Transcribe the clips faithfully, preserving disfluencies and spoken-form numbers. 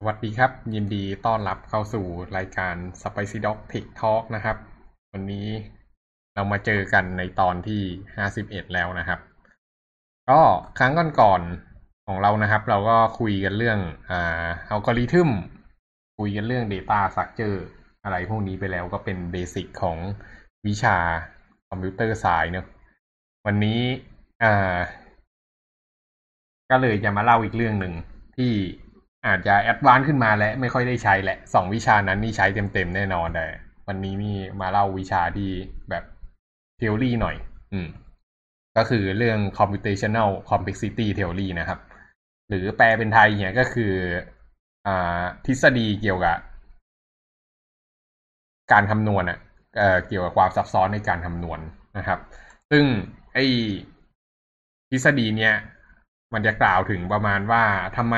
สวัสดีครับยินดีต้อนรับเข้าสู่รายการ Spicy Doc TikTok นะครับวันนี้เรามาเจอกันในตอนที่ห้าสิบเอ็ดแล้วนะครับก็ครั้งก่อนๆของเรานะครับเราก็คุยกันเรื่องอ่าอัลกอริทึมคุยกันเรื่อง Data Structure อะไรพวกนี้ไปแล้วก็เป็นเบสิกของวิชาคอมพิวเตอร์สายเนอะวันนี้อ่าก็เลยจะมาเล่าอีกเรื่องหนึ่งที่อาจจะแอดวานซ์ขึ้นมาและไม่ค่อยได้ใช้แหละสองวิชานั้นนี่ใช้เต็มๆแน่นอนแต่วันนี้นี่มาเล่าวิชาที่แบบเทโอรีหน่อยอืมก็คือเรื่อง computational complexity theory นะครับหรือแปลเป็นไทยเนี่ยก็คืออ่าทฤษฎีเกี่ยวกับการคำนวณอ่ะเอ่อเกี่ยวกับความซับซ้อนในการคำนวณ นะครับซึ่งไอ้ทฤษฎีเนี่ยมันจะกล่าวถึงประมาณว่าทำไม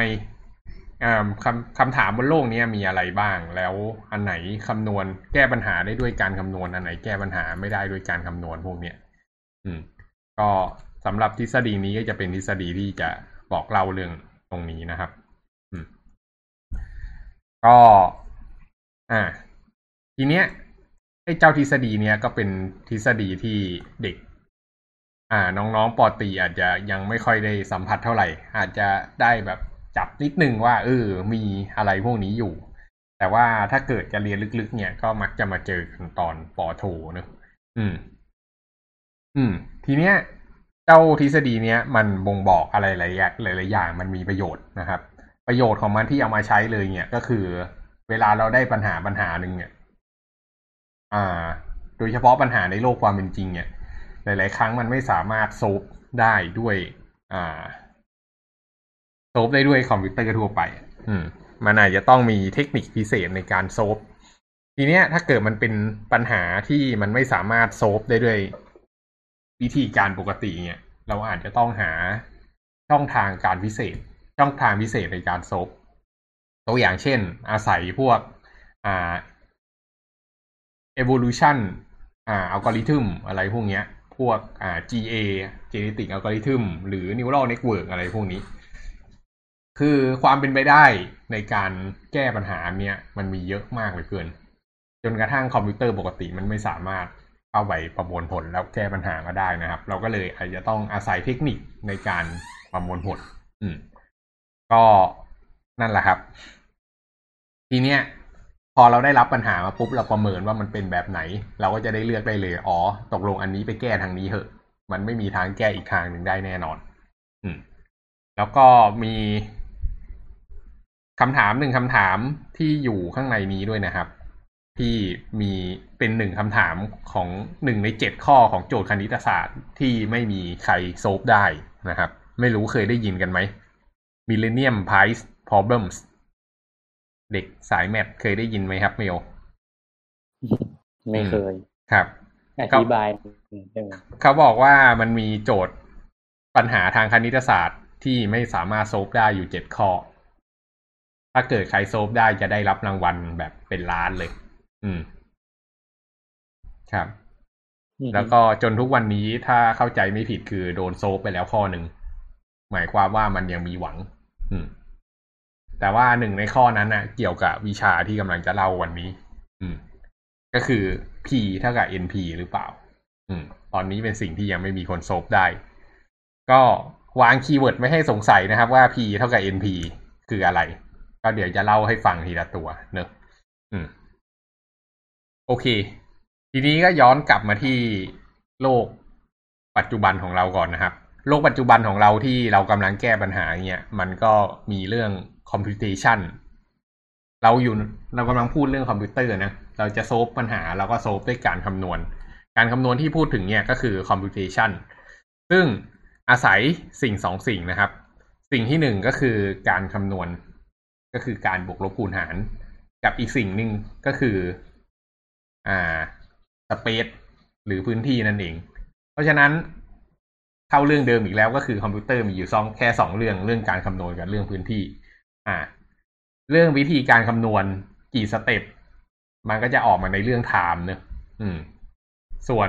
คำคำถามบนโลกนี้มีอะไรบ้างแล้วอันไหนคำนวณแก้ปัญหาได้ด้วยการคำนวณอันไหนแก้ปัญหาไม่ได้ด้วยการคำนวณพวกเนี้ยอืมก็สำหรับทฤษฎีนี้ก็จะเป็นทฤษฎีที่จะบอกเล่าเรื่องตรงนี้นะครับอืมก็อ่าทีเนี้ยไอ้เจ้าทฤษฎีเนี้ยก็เป็นทฤษฎีที่เด็กอ่าน้องๆป.ตรีอาจจะยังไม่ค่อยได้สัมผัสเท่าไหร่อาจจะได้แบบจับนิดนึงว่าเออมีอะไรพวกนี้อยู่แต่ว่าถ้าเกิดจะเรียนลึกๆเนี่ยก็มักจะมาเจอกันตอนป.โทนะอืมอืมทีเนี้ยเจ้าทฤษฎีเนี้ยมันบ่งบอกอะไรหลายอย่างหลายๆอย่างมันมีประโยชน์นะครับประโยชน์ของมันที่เอามาใช้เลยเนี่ยก็คือเวลาเราได้ปัญหาปัญหานึงเนี่ยอ่าโดยเฉพาะปัญหาในโลกความเป็นจริงเนี่ยหลายๆครั้งมันไม่สามารถโซฟได้ด้วยอ่าโซฟได้ด้วยคอมพิวเตอร์ทั่วไปอืมมันอาจจะต้องมีเทคนิคพิเศษในการโซฟทีเนี้ยถ้าเกิดมันเป็นปัญหาที่มันไม่สามารถโซฟได้ด้วยวิธีการปกติเนี่ยเราอาจจะต้องหาช่องทางการพิเศษช่องทางพิเศษในการโซฟตัวอย่างเช่นอาศัยพวกอ่า evolution อ่า algorithm อะไรพวกเนี้ยพวกอ่า จี เอ Genetic Algorithm หรือ Neural Network อะไรพวกนี้คือความเป็นไปได้ในการแก้ปัญหาเนี้ยมันมีเยอะมากเหลือเกินจนกระทั่งคอมพิวเตอร์ปกติมันไม่สามารถเข้าไปประมวลผลแล้วแก้ปัญหามาได้นะครับเราก็เลยอาจจะต้องอาศัยเทคนิคในการประมวลผลอืมก็นั่นแหละครับทีเนี้ยพอเราได้รับปัญหามาปุ๊บเราประเมินว่ามันเป็นแบบไหนเราก็จะได้เลือกได้เลยอ๋อตกลงอันนี้ไปแก้ทางนี้เหอะมันไม่มีทางแก้อีกทางหนึ่งได้แน่นอนอืมแล้วก็มีคำถามหนึ่งคำถามที่อยู่ข้างในนี้ด้วยนะครับที่มีเป็นหนึ่งคำถามของหนึ่งในเจ็ดข้อของโจทย์คณิตศาสตร์ที่ไม่มีใครโซฟได้นะครับไม่รู้เคยได้ยินกันไหม Millennium Prize Problemsเด็กสายแมทเคยได้ยินไหมครับเมลไม่เคยครับอธิบายเขาบอกว่ามันมีโจทย์ปัญหาทางคณิตศาสตร์ที่ไม่สามารถโซฟได้อยู่เจ็ดข้อถ้าเกิดใครโซฟได้จะได้รับรางวัลแบบเป็นล้านเลยอืมครับแล้วก็จนทุกวันนี้ถ้าเข้าใจไม่ผิดคือโดนโซฟไปแล้วข้อหนึ่งหมายความว่ามันยังมีหวังอืมแต่ว่าหนึ่งในข้อนั้นนะเกี่ยวกับวิชาที่กำลังจะเล่าวันนี้อืมก็คือ P เท่ากับ เอ็น พี หรือเปล่าอืมตอนนี้เป็นสิ่งที่ยังไม่มีคนโซฟได้ก็วางคีย์เวิร์ดไม่ให้สงสัยนะครับว่า P เท่ากับ เอ็น พี คืออะไรก็เดี๋ยวจะเล่าให้ฟังทีละตัวเนอะอืมโอเคทีนี้ก็ย้อนกลับมาที่โลกปัจจุบันของเราก่อนนะครับโลกปัจจุบันของเราที่เรากำลังแก้ปัญหาเนี่ยมันก็มีเรื่องcomputation เราอยู่เรากำลังพูดเรื่องคอมพิวเตอร์นะเราจะโซฟปัญหาเราก็โซฟด้วยการคำนวณการคำนวณที่พูดถึงเนี่ยก็คือ computation ซึ่งอาศัยสิ่งสองสิ่งนะครับสิ่งที่หนึ่งก็คือการคำนวณก็คือการบวกลบคูณหารกับอีกสิ่งหนึ่งก็คืออ่า space หรือพื้นที่นั่นเองเพราะฉะนั้นเข้าเรื่องเดิมอีกแล้วก็คือคอมพิวเตอร์มีอยู่สองแค่สองเรื่องเรื่องการคำนวณกับเรื่องพื้นที่อ่าเรื่องวิธีการคำนวณกี่สเต็ปมันก็จะออกมาในเรื่องไทม์เนอะอืมส่วน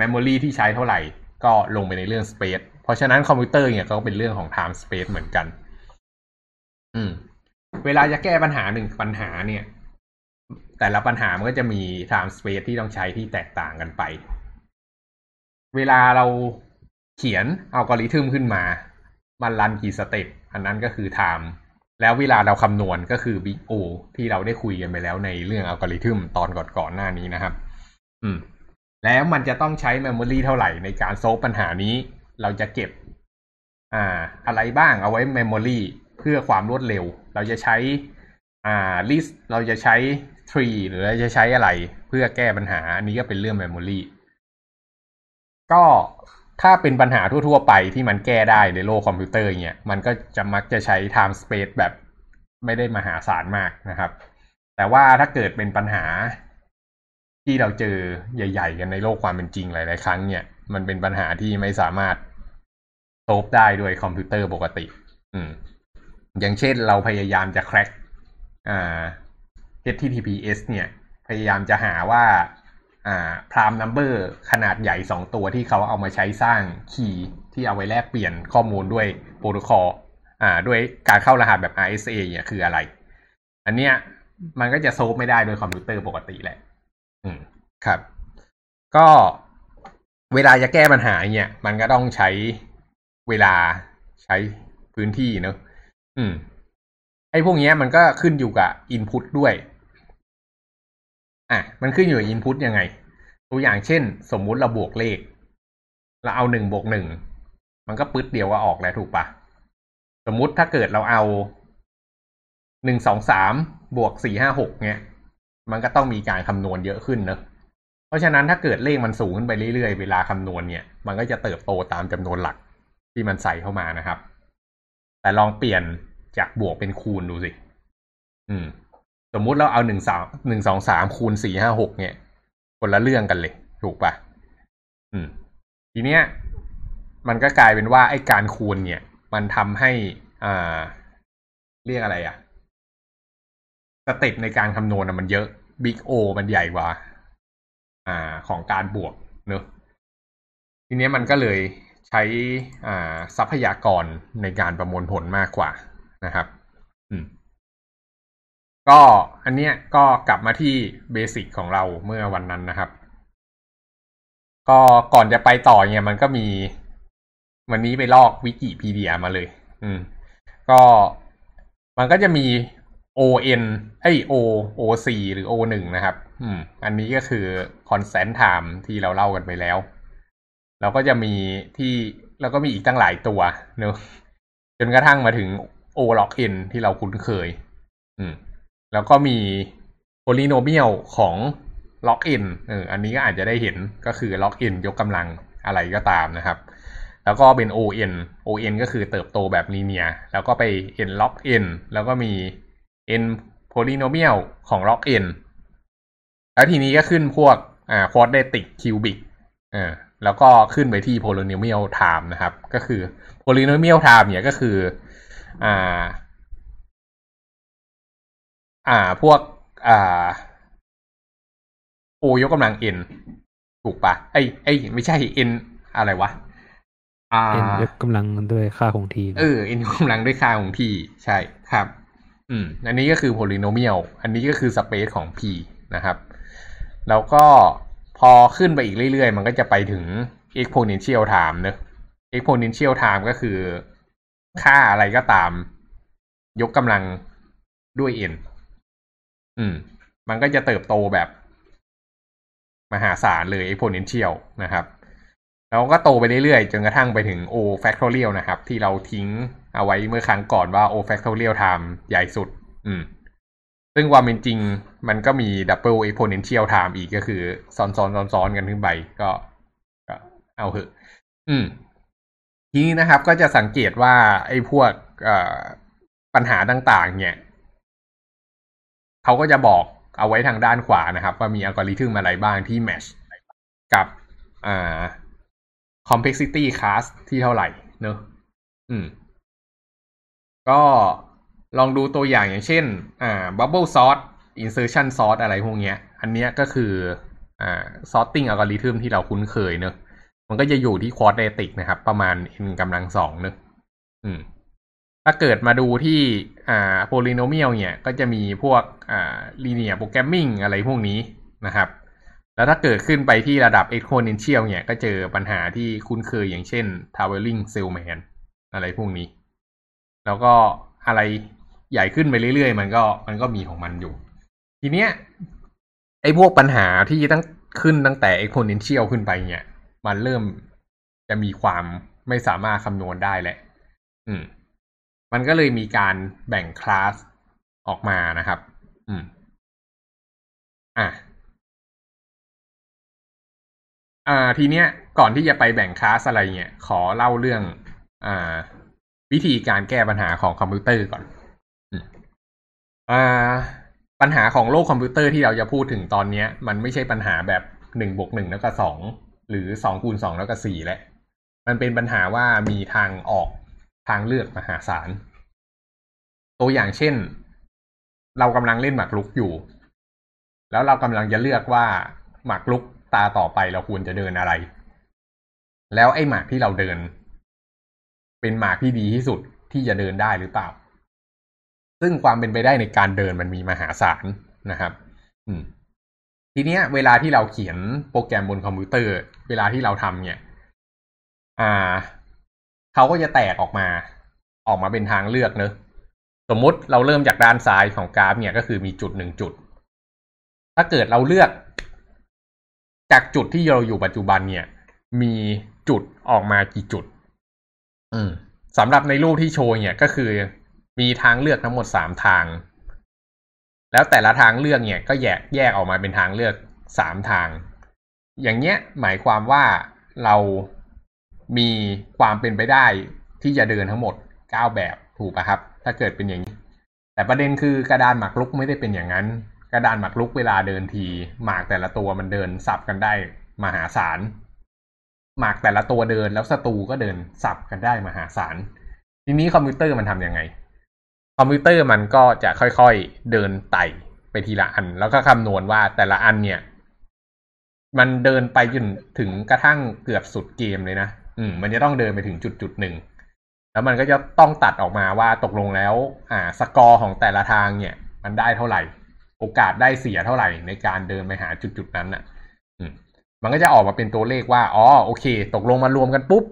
memory ที่ใช้เท่าไหร่ก็ลงไปในเรื่อง space เพราะฉะนั้นคอมพิวเตอร์เนี่ยก็เป็นเรื่องของ time space เหมือนกันอืม เวลาจะแก้ปัญหาหนึ่งปัญหาเนี่ยแต่ละปัญหามันก็จะมี time space ที่ต้องใช้ที่แตกต่างกันไปเวลาเราเขียนอัลกอริทึมขึ้นมามันรันกี่สเต็ปอันนั้นก็คือ time แล้วเวลาเราคำนวณก็คือ big O ที่เราได้คุยกันไปแล้วในเรื่องอัลกอริทึมตอนก่อนๆหน้านี้นะครับอืมแล้วมันจะต้องใช้ memory เท่าไหร่ในการโซลว์ปัญหานี้เราจะเก็บอ่าอะไรบ้างเอาไว้ memory เพื่อความรวดเร็วเราจะใช้อ่า list เราจะใช้ tree หรือเราจะใช้อะไรเพื่อแก้ปัญหาอันนี้ก็เป็นเรื่อง memory ก็ถ้าเป็นปัญหาทั่วๆไปที่มันแก้ได้ในโลกคอมพิวเตอร์เนี่ยมันก็จะมักจะใช้ time space แบบไม่ได้มหาศาลมากนะครับแต่ว่าถ้าเกิดเป็นปัญหาที่เราเจอใหญ่ๆกันในโลกความเป็นจริงหลายๆครั้งเนี่ยมันเป็นปัญหาที่ไม่สามารถโซลฟ์ได้ด้วยคอมพิวเตอร์ปกติอืมอย่างเช่นเราพยายามจะแคร็กอ่า เอช ที ที พี เอส เนี่ยพยายามจะหาว่าอ่า prime number ขนาดใหญ่สองตัวที่เขาเอามาใช้สร้างคีย์ที่เอาไว้แลกเปลี่ยนข้อมูลด้วยโปรโตคอลอ่าด้วยการเข้ารหัสแบบ อาร์ เอส เอ เนี่ยคืออะไรอันเนี้ยมันก็จะโซลฟ์ไม่ได้โดยคอมพิวเตอร์ปกติแหละอืมครับก็เวลาจะแก้ปัญหาเนี่ยมันก็ต้องใช้เวลาใช้พื้นที่เนอะอืมไอ้พวกนี้มันก็ขึ้นอยู่กับ input ด้วยอ่ะมันขึ้นอยู่กับ input ยังไงตัวอย่างเช่นสมมุติเราบวกเลขเราเอาหนึ่งบวกหนึ่งมันก็ปึ๊ดเดียวก็ออกแล้วถูกปะสมมุติถ้าเกิดเราเอาหนึ่ง สอง สามบวกสี่ ห้า หกเนี่ยมันก็ต้องมีการคำนวณเยอะขึ้นเนอะเพราะฉะนั้นถ้าเกิดเลขมันสูงขึ้นไปเรื่อยๆเวลาคำนวณเนี่ยมันก็จะเติบโตตามจำนวนหลักที่มันใส่เข้ามานะครับแต่ลองเปลี่ยนจากบวกเป็นคูณดูสิอืมสมมุติเราเอาหนึ่ง สอง สามคูณสี่ ห้า หกเนี่ยคนละเรื่องกันเลยถูกปะอืมทีเนี้ยมันก็กลายเป็นว่าไอ้การคูณเนี่ยมันทำให้อ่าเรียกอะไรอ่ะสเต็ปในการคำนวณมันเยอะ Big O มันใหญ่กว่าอ่าของการบวกเนอะทีนี้มันก็เลยใช้อ่าทรัพยากรในการประมวลผลมากกว่านะครับอืมก็อันเนี้ยก็กลับมาที่เบสิกของเราเมื่อวันนั้นนะครับก็ก่อนจะไปต่อเนี่ยมันก็มีวันนี้ไปลอกวิกิพีเดียมาเลยอืมก็มันก็จะมีโอ เอ็น เอ้ย O โอ ซี หรือ โอ หนึ่ง นะครับอืมอันนี้ก็คือ constant time ที่เราเล่ากันไปแล้วแล้วก็จะมีที่แล้วก็มีอีกตั้งหลายตัวเนอะจนกระทั่งมาถึง O log n ที่เราคุ้นเคยอืมแล้วก็มี polynomial ของ log n เอออันนี้ก็อาจจะได้เห็นก็คือ log n ยกกำลังอะไรก็ตามนะครับแล้วก็เป็น on on ก็คือเติบโตแบบ linear แล้วก็ไป n log n แล้วก็มีn polynomial ของ log n แล้วทีนี้ก็ขึ้นพวกอ่า quadratic cubic อ่าแล้วก็ขึ้นไปที่ polynomial time นะครับก็คือ polynomial time เนี่ยก็คืออ่าอ่าพวกอ่า o ยกกำลัง n ถูกปะไอ้ไอ้ไม่ใช่ n อะไรวะอ่า n ยกกำลังด้วยค่าคงที่เออ n ยกกำลังด้วยค่าคงที่ใช่ครับอืมอันนี้ก็คือ polynomial อันนี้ก็คือ space ของ p นะครับแล้วก็พอขึ้นไปอีกเรื่อยๆมันก็จะไปถึง exponential time นะ exponential time ก็คือค่าอะไรก็ตามยกกำลังด้วย n อืมมันก็จะเติบโตแบบมหาศาลเลย exponential นะครับแล้วก็โตไปเรื่อยๆจนกระทั่งไปถึง O factorial นะครับที่เราทิ้งเอาไว้เมื่อครั้งก่อนว่า O factorial time ใหญ่สุดอืมซึ่งความเป็นจริงมันก็มี double exponential time อีกก็คือซ้อนๆๆกันขึ้นไปก็เอาเหอะอืมทีนี้นะครับก็จะสังเกตว่าไอ้พวกปัญหาต่างๆเนี่ยเขาก็จะบอกเอาไว้ทางด้านขวานะครับว่ามีอัลกอริทึมอะไรบ้างที่แมชกับอ่าcomplexity class ที่เท่าไหร่เนอะอืมก็ลองดูตัวอย่างอย่างเช่นอ่า bubble sort insertion sort อะไรพวกเนี้ยอันเนี้ยก็คืออ่า sorting algorithm ที่เราคุ้นเคยเนอะมันก็จะอยู่ที่ quadratic นะครับประมาณ n กำลังสองเนอะอืม ถ้าเกิดมาดูที่อ่าโพลิโนเมียลเนี่ยก็จะมีพวกอ่าลีเนียร์โปรแกรมมิ่งอะไรพวกนี้นะครับแล้วถ้าเกิดขึ้นไปที่ระดับ exponential เนี่ยก็เจอปัญหาที่คุ้นเคยอย่างเช่น traveling salesman อะไรพวกนี้แล้วก็อะไรใหญ่ขึ้นไปเรื่อยๆมันก็มันก็มีของมันอยู่ทีเนี้ยไอ้พวกปัญหาที่ตั้งขึ้นตั้งแต่ exponential ขึ้นไปเนี่ยมันเริ่มจะมีความไม่สามารถคำนวณได้แหละอืมมันก็เลยมีการแบ่งคลาสออกมานะครับอืมอ่ะอ่าทีเนี้ยก่อนที่จะไปแบ่งคลาสอะไรเนี่ยขอเล่าเรื่องอ่าวิธีการแก้ปัญหาของคอมพิวเตอร์ก่อนอ่าปัญหาของโลกคอมพิวเตอร์ที่เราจะพูดถึงตอนเนี้ยมันไม่ใช่ปัญหาแบบหนึ่งบวกหนึ่งแล้วก็สองหรือสองคูณสองแล้วก็สี่แหละมันเป็นปัญหาว่ามีทางออกทางเลือกมหาศาลตัวอย่างเช่นเรากำลังเล่นหมากรุกอยู่แล้วเรากำลังจะเลือกว่าหมากรุกตาต่อไปเราควรจะเดินอะไรแล้วไอ้หมากที่เราเดินเป็นหมากที่ดีที่สุดที่จะเดินได้หรือเปล่าซึ่งความเป็นไปได้ในการเดินมันมีมหาศาลนะครับอืมทีเนี้ยเวลาที่เราเขียนโปรแกรมบนคอมพิวเตอร์เวลาที่เราทำเนี่ยอ่าเขาก็จะแตกออกมาออกมาเป็นทางเลือกเนอะสมมติเราเริ่มจากด้านซ้ายของกราฟเนี่ยก็คือมีจุดหนึ่งจุดถ้าเกิดเราเลือกจากจุดที่เราอยู่ปัจจุบันเนี่ยมีจุดออกมากี่จุดอืมสำหรับในรูปที่โชว์เนี่ยก็คือมีทางเลือกทั้งหมดสามทางแล้วแต่ละทางเลือกเนี่ยก็แยกแยกออกมาเป็นทางเลือกสามทางอย่างเงี้ยหมายความว่าเรามีความเป็นไปได้ที่จะเดินทั้งหมดเก้าแบบถูกป่ะครับถ้าเกิดเป็นอย่างนี้แต่ประเด็นคือกระดานหมากรุกไม่ได้เป็นอย่างนั้นกระดานหมากรุกเวลาเดินทีหมากแต่ละตัวมันเดินสับกันได้มหาศาลหมากแต่ละตัวเดินแล้วศัตรูก็เดินสับกันได้มหาศาลทีนี้คอมพิวเตอร์มันทำยังไงคอมพิวเตอร์มันก็จะค่อยๆเดินไต่ไปทีละอันแล้วก็คำนวณว่าแต่ละอันเนี่ยมันเดินไปจนถึงกระทั่งเกือบสุดเกมเลยนะอืมมันจะต้องเดินไปถึงจุดจุดหนึ่งแล้วมันก็จะต้องตัดออกมาว่าตกลงแล้วอ่าสกอร์ของแต่ละทางเนี่ยมันได้เท่าไหร่โอกาสได้เสียเท่าไหร่ในการเดินไปหาจุดจุดนั้นน่ะอืมมันก็จะออกมาเป็นตัวเลขว่าอ๋อโอเคตกลงมารวมกันปุ๊บ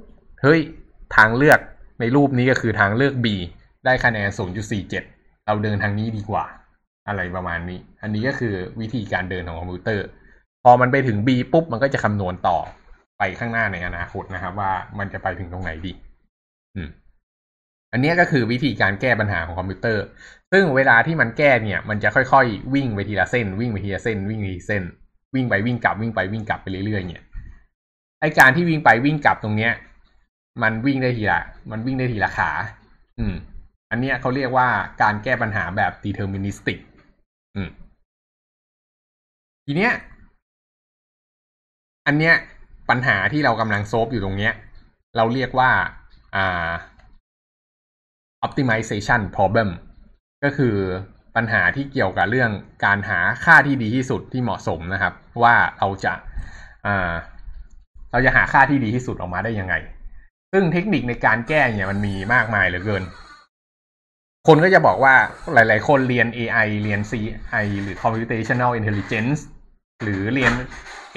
เฮ้ยทางเลือกในรูปนี้ก็คือทางเลือก B ได้คะแนน ศูนย์จุดสี่เจ็ด เราเดินทางนี้ดีกว่าอะไรประมาณนี้อันนี้ก็คือวิธีการเดินของคอมพิวเตอร์พอมันไปถึง B ปุ๊บมันก็จะคำนวณต่อไปข้างหน้าในอนาคตนะครับว่ามันจะไปถึงตรงไหนดีอืมอันนี้ก็คือวิธีการแก้ปัญหาของคอมพิวเตอร์ซึ่งเวลาที่มันแก้เนี่ยมันจะค่อยๆวิ่งไปทีละเส้นวิ่งไปทีละเส้นวิ่งไปทีละเส้นวิ่งไปวิ่งกลับวิ่งไปวิ่งกลับไปเรื่อยๆเนี่ยไอการที่วิ่งไปวิ่งกลับตรงเนี้ยมันวิ่งได้ทีละมันวิ่งได้ทีละขาอืมอันเนี้ยเขาเรียกว่าการแก้ปัญหาแบบ deterministic อืมทีเนี้ยอันเนี้ยปัญหาที่เรากำลังโซฟอยู่ตรงเนี้ยเราเรียกว่าอ่า optimization problem ก็คือปัญหาที่เกี่ยวกับเรื่องการหาค่าที่ดีที่สุดที่เหมาะสมนะครับว่าเราจะอ่าเราจะหาค่าที่ดีที่สุดออกมาได้ยังไงซึ่งเทคนิคในการแก้เนี่ยมันมีมากมายเหลือเกินคนก็จะบอกว่าหลายๆคนเรียน เอ ไอ เรียน ซี ไอ หรือ computational intelligence หรือเรียน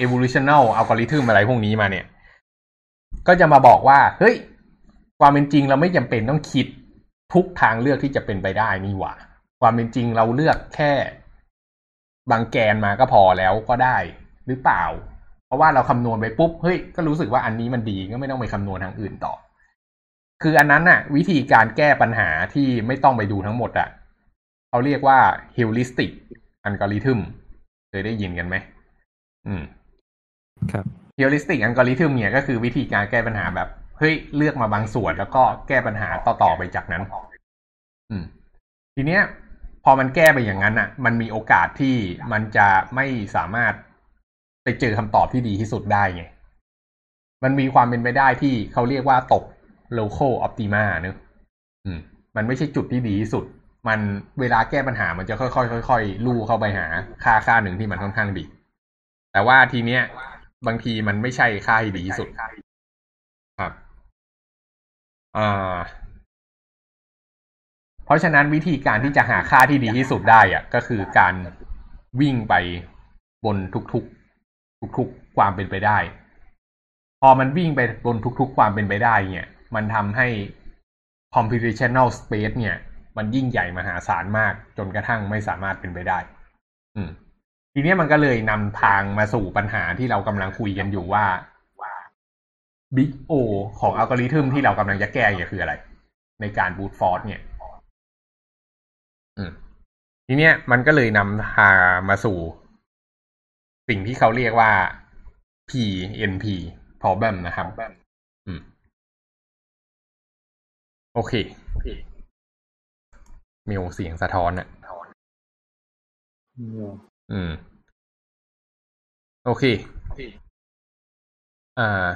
evolutional algorithm อะไรพวกนี้มาเนี่ยก็จะมาบอกว่าเฮ้ยความเป็นจริงเราไม่จำเป็นต้องคิดทุกทางเลือกที่จะเป็นไปได้นี่หว่าความเป็นจริงเราเลือกแค่บางแกนมาก็พอแล้วก็ได้หรือเปล่าเพราะว่าเราคำนวณไปปุ๊บเฮ้ยก็รู้สึกว่าอันนี้มันดีก็ไม่ต้องไปคำนวณทางอื่นต่อคืออันนั้นน่ะวิธีการแก้ปัญหาที่ไม่ต้องไปดูทั้งหมดอ่ะเขาเรียกว่า heuristic algorithm เคยได้ยินกันไหมอืมครับ heuristic algorithm เนี่ยก็คือวิธีการแก้ปัญหาแบบเฮ้ยเลือกมาบางส่วนแล้วก็แก้ปัญหาต่อๆไปจากนั้นอืมทีเนี้ยพอมันแก้ไปอย่างนั้นอ่ะมันมีโอกาสที่มันจะไม่สามารถไปเจอคำตอบที่ดีที่สุดได้ไงมันมีความเป็นไปได้ที่เขาเรียกว่าตก local optima เนอะอืมมันไม่ใช่จุดที่ดีที่สุดมันเวลาแก้ปัญหามันจะค่อยๆค่อยๆลู่เข้าไปหาค่าค่าหนึ่งที่มันค่อนข้างดีแต่ว่าทีเนี้ยบางทีมันไม่ใช่ค่าที่ดีที่สุดครับอ่า เพราะฉะนั้นวิธีการที่จะหาค่าที่ดีที่สุดได้อะก็คือการวิ่งไปบนทุกๆทุกๆความเป็นไปได้พอมันวิ่งไปบนทุกๆความเป็นไปได้เนี่ยมันทำให้ computational space เนี่ยมันยิ่งใหญ่มหาศาลมากจนกระทั่งไม่สามารถเป็นไปได้อืมทีนี้มันก็เลยนำทางมาสู่ปัญหาที่เรากำลังคุยกันอยู่ว่าบิ๊กโอของอัลกอริทึมที่เรากำลังจะแก้เนี่ยคืออะไรในการบูตฟอร์สเนี่ยทีเนี้ยมันก็เลยนำทางมาสู่สิ่งที่เขาเรียกว่า พี เอ็น พี problem นะครับอืมโอเคมีเสียงสะท้อนอ่ะอืมโอเคอ่า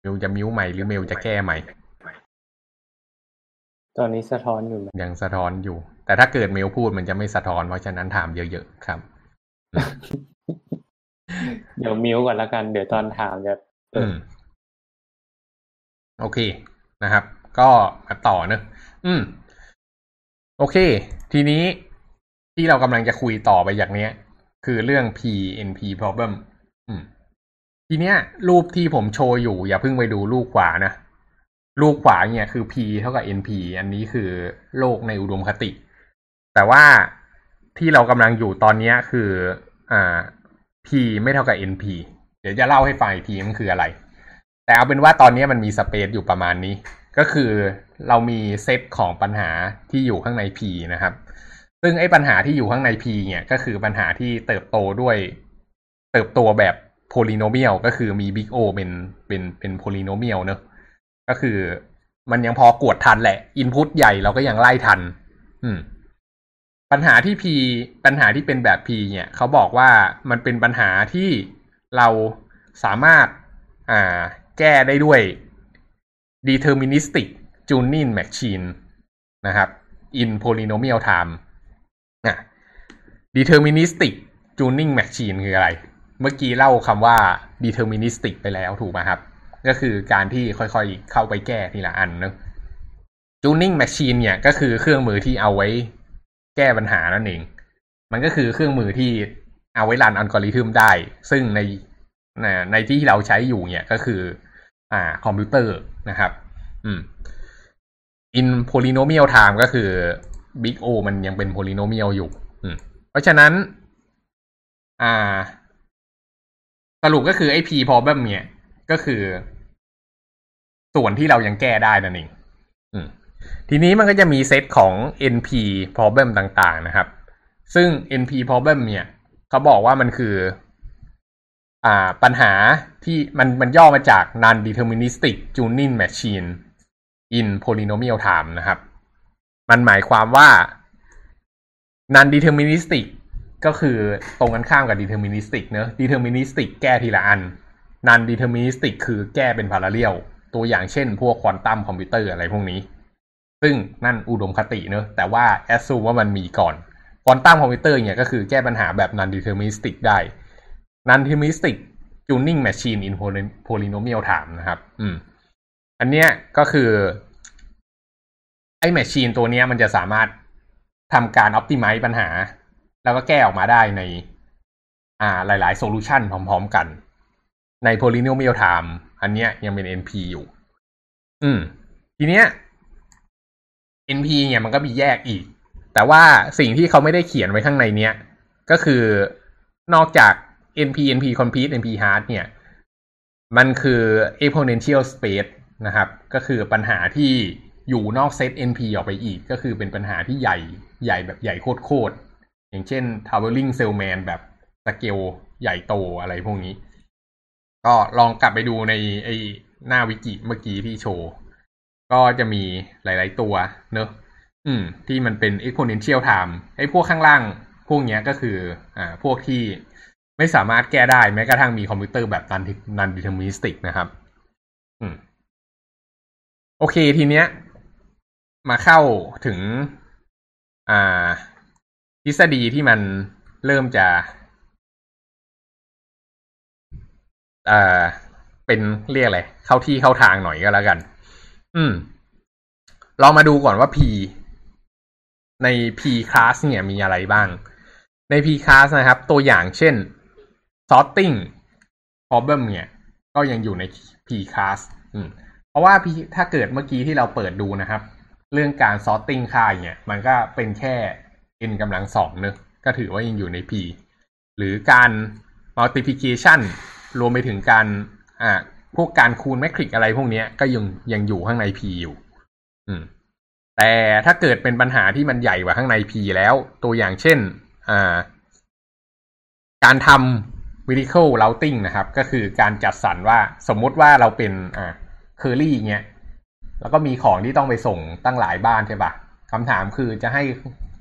เมลจะมิวใหม่หรือเมลจะแก้ใหม่ตอนนี้สะท้อนอยู่ไหมยังสะท้อนอยู่แต่ถ้าเกิดเมลพูดมันจะไม่สะท้อนเพราะฉะนั้นถามเยอะๆครับ เดี๋ยวมิวก่อนละกันเดี๋ยวตอนถามจะอืมโอเคนะครับก็มาต่อเนอะอืมโอเคทีนี้ที่เรากำลังจะคุยต่อไปอย่างนี้คือเรื่อง พี เอ็น พี problem อืมทีเนี้ยรูปที่ผมโชว์อยู่อย่าเพิ่งไปดูรูปขวานะรูปขวาเนี่ยคือ P เท่ากับ เอ็น พี อันนี้คือโลกในอุดมคติแต่ว่าที่เรากำลังอยู่ตอนนี้คืออ่า P ไม่เท่ากับ เอ็น พี เดี๋ยวจะเล่าให้ฟังอีกทีมันคืออะไรแต่เอาเป็นว่าตอนนี้มันมีสเปซอยู่ประมาณนี้ก็คือเรามีเซตของปัญหาที่อยู่ข้างใน P นะครับซึ่งไอ้ปัญหาที่อยู่ข้างใน P เนี่ยก็คือปัญหาที่เติบโตด้วยเติบโตแบบโพลิโนเมียลก็คือมี Big O เป็นเป็นเป็นโพลิโนเมียลเนอะก็คือมันยังพอกวดทันแหละอินพุตใหญ่เราก็ยังไล่ทันอืมปัญหาที่ P ปัญหาที่เป็นแบบ P เนี่ยเขาบอกว่ามันเป็นปัญหาที่เราสามารถอ่าแก้ได้ด้วย deterministic tuning machine นะครับ in polynomial time นะ deterministic tuning machine คืออะไรเมื่อกี้เล่าคำว่า deterministic ไปแล้วถูกไหมครับก็คือการที่ค่อยๆเข้าไปแก้ทีละอันนะ tuning machine เนี่ยก็คือเครื่องมือที่เอาไว้แก้ปัญหานั่นเองมันก็คือเครื่องมือที่เอาไว้รันอัลกอริทึมได้ซึ่งในในที่เราใช้อยู่เนี่ยก็คืออ่าคอมพิวเตอร์นะครับอืม in polynomial time ก็คือ big O มันยังเป็น polynomial อยู่อืมเพราะฉะนั้นอ่าสรุปก็คือไอ้ P problem เนี่ยก็คือส่วนที่เรายังแก้ได้นั่นเองอืมทีนี้มันก็จะมีเซตของ เอ็น พี problem ต่างๆนะครับซึ่ง เอ็น พี problem เนี่ยเขาบอกว่ามันคืออ่าปัญหาที่มันมันย่อมาจาก non-deterministic tuning machine in polynomial time นะครับมันหมายความว่า non-deterministic ก็คือตรงกันข้ามกับ deterministic เนอะ deterministic แก้ทีละอัน non-deterministic คือแก้เป็นพาราเรียลตัวอย่างเช่นพวกควอนตัมคอมพิวเตอร์อะไรพวกนี้ซึ่งนั่นอุดมคติเนอะแต่ว่า assume ว่ามันมีก่อนควอนตัมคอมพิวเตอร์เนี่ยก็คือแก้ปัญหาแบบ non-deterministic ได้non-deterministic tuning machine in polynomial time นะครับอืมอันเนี้ยก็คือไอ้ machine ตัวเนี้ยมันจะสามารถทำการ optimize ปัญหาแล้วก็แก้ออกมาได้ในอ่าหลายๆ solution พร้อมๆกันใน polynomial time อันเนี้ยยังเป็น เอ็น พี อยู่อืมทีเนี้ย เอ็น พี เนี่ยมันก็มีแยกอีกแต่ว่าสิ่งที่เขาไม่ได้เขียนไว้ข้างในเนี้ยก็คือนอกจากเอ็น พี เอ็น พี complete เอ็น พี hard เนี่ยมันคือ exponential space นะครับก็คือปัญหาที่อยู่นอกเซต เอ็น พี ออกไปอีกก็คือเป็นปัญหาที่ใหญ่ใหญ่แบบใหญ่โคตรๆอย่างเช่น traveling salesman แบบสเกลใหญ่โตอะไรพวกนี้ก็ลองกลับไปดูในไอ้หน้าวิกิเมื่อกี้ที่โชว์ก็จะมีหลายๆตัวเนอะอืมที่มันเป็น exponential time ไอ้พวกข้างล่างพวกเนี้ยก็คืออ่าพวกที่ไม่สามารถแก้ได้แม้กระทั่งมีคอมพิวเตอร์แบบ non-deterministic นะครับอืมโอเคทีเนี้ยมาเข้าถึงอ่าทฤษฎีที่มันเริ่มจะอ่าเป็นเรียกอะไรเข้าที่เข้าทางหน่อยก็แล้วกันอืมลองมาดูก่อนว่า P ใน P class เนี่ยมีอะไรบ้างใน P class นะครับตัวอย่างเช่น sorting problem เนี่ยก็ยังอยู่ใน P class อืมเพราะว่า P ถ้าเกิดเมื่อกี้ที่เราเปิดดูนะครับเรื่องการ sorting ค่าเนี่ยมันก็เป็นแค่ n กำลังสองเนอะก็ถือว่ายังอยู่ใน P หรือการ multiplication รวมไปถึงการอ่าพวกการคูณแมทริกซ์อะไรพวกนี้ก็ยังยังอยู่ข้างใน P อยู่อืมแต่ถ้าเกิดเป็นปัญหาที่มันใหญ่กว่าข้างใน P แล้วตัวอย่างเช่นอ่าการทำ vertical routing นะครับก็คือการจัดสรรว่าสมมติว่าเราเป็นอ่า Curry เงี้ยแล้วก็มีของที่ต้องไปส่งตั้งหลายบ้านใช่ปะคำถามคือจะให้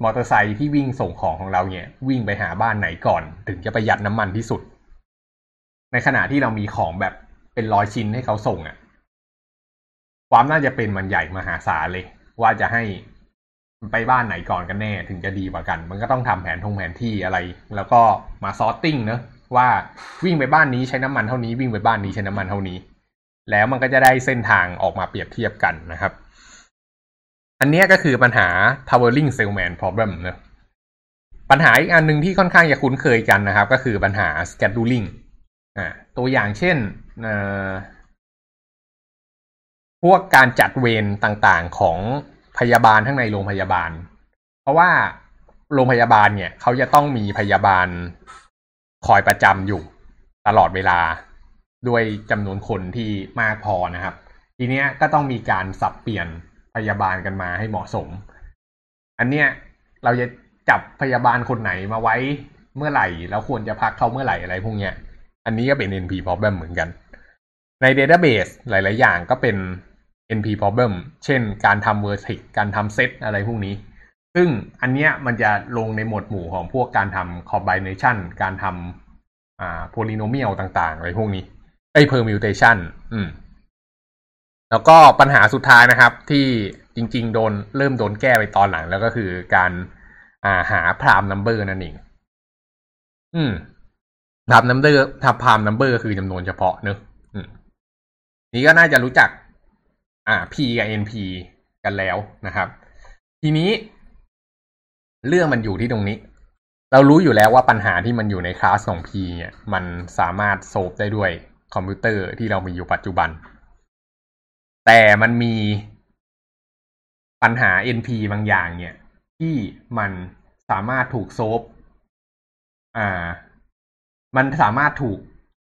มอเตอร์ไซค์ที่วิ่งส่งของของเราเนี่ยวิ่งไปหาบ้านไหนก่อนถึงจะประหยัดน้ำมันที่สุดในขณะที่เรามีของแบบเป็นร้อยชิ้นให้เขาส่งอ่ะความน่าจะเป็นมันใหญ่มหาศาลเลยว่าจะให้ไปบ้านไหนก่อนกันแน่ถึงจะดีกว่ากันมันก็ต้องทำแผนทงแผนที่อะไรแล้วก็มาซอร์ติ้งเนอะว่าวิ่งไปบ้านนี้ใช้น้ำมันเท่านี้วิ่งไปบ้านนี้ใช้น้ำมันเท่านี้แล้วมันก็จะได้เส้นทางออกมาเปรียบเทียบกันนะครับอันนี้ก็คือปัญหา Traveling Salesman Problem นะปัญหาอีกอันนึงที่ค่อนข้างจะคุ้นเคยกันนะครับก็คือปัญหา Scheduling อ่าตัวอย่างเช่นเอ่อพวกการจัดเวรต่างๆของพยาบาลทั้งในโรงพยาบาลเพราะว่าโรงพยาบาลเนี่ยเขาจะต้องมีพยาบาลคอยประจำอยู่ตลอดเวลาด้วยจำนวนคนที่มากพอนะครับทีเนี้ยก็ต้องมีการสับเปลี่ยนพยาบาลกันมาให้เหมาะสมอันเนี้ยเราจะจับพยาบาลคนไหนมาไว้เมื่อไหร่แล้วควรจะพักเขาเมื่อไหร่อะไรพวกเนี้ยอันนี้ก็เป็น เอ็น พี problem เหมือนกันใน database หลายๆอย่างก็เป็น เอ็น พี problem เช่นการทำ vertex การทำ set อะไรพวกนี้ซึ่งอันเนี้ยมันจะลงในหมวดหมู่ของพวกการทำ combination การทำอ่า polynomial ต่างๆอะไรพวกนี้ไอ้ permutation อืมแล้วก็ปัญหาสุดท้ายนะครับที่จริงๆโดนเริ่มโดนแก้ไปตอนหลังแล้วก็คือการาหา prime number นั่นเองอืม prime number ถ้า prime number คือจำนวนเฉพาะเนอะอืมนี่ก็น่าจะรู้จักอ่า P กับ เอ็น พี กันแล้วนะครับทีนี้เรื่องมันอยู่ที่ตรงนี้เรารู้อยู่แล้วว่าปัญหาที่มันอยู่ในคลาสของ P เนี่ยมันสามารถโซลฟได้ด้วยคอมพิวเตอร์ที่เรามีอยู่ปัจจุบันแต่มันมีปัญหา เอ็น พี บางอย่างเนี่ยที่มันสามารถถูกโซฟอ่ามันสามารถถูก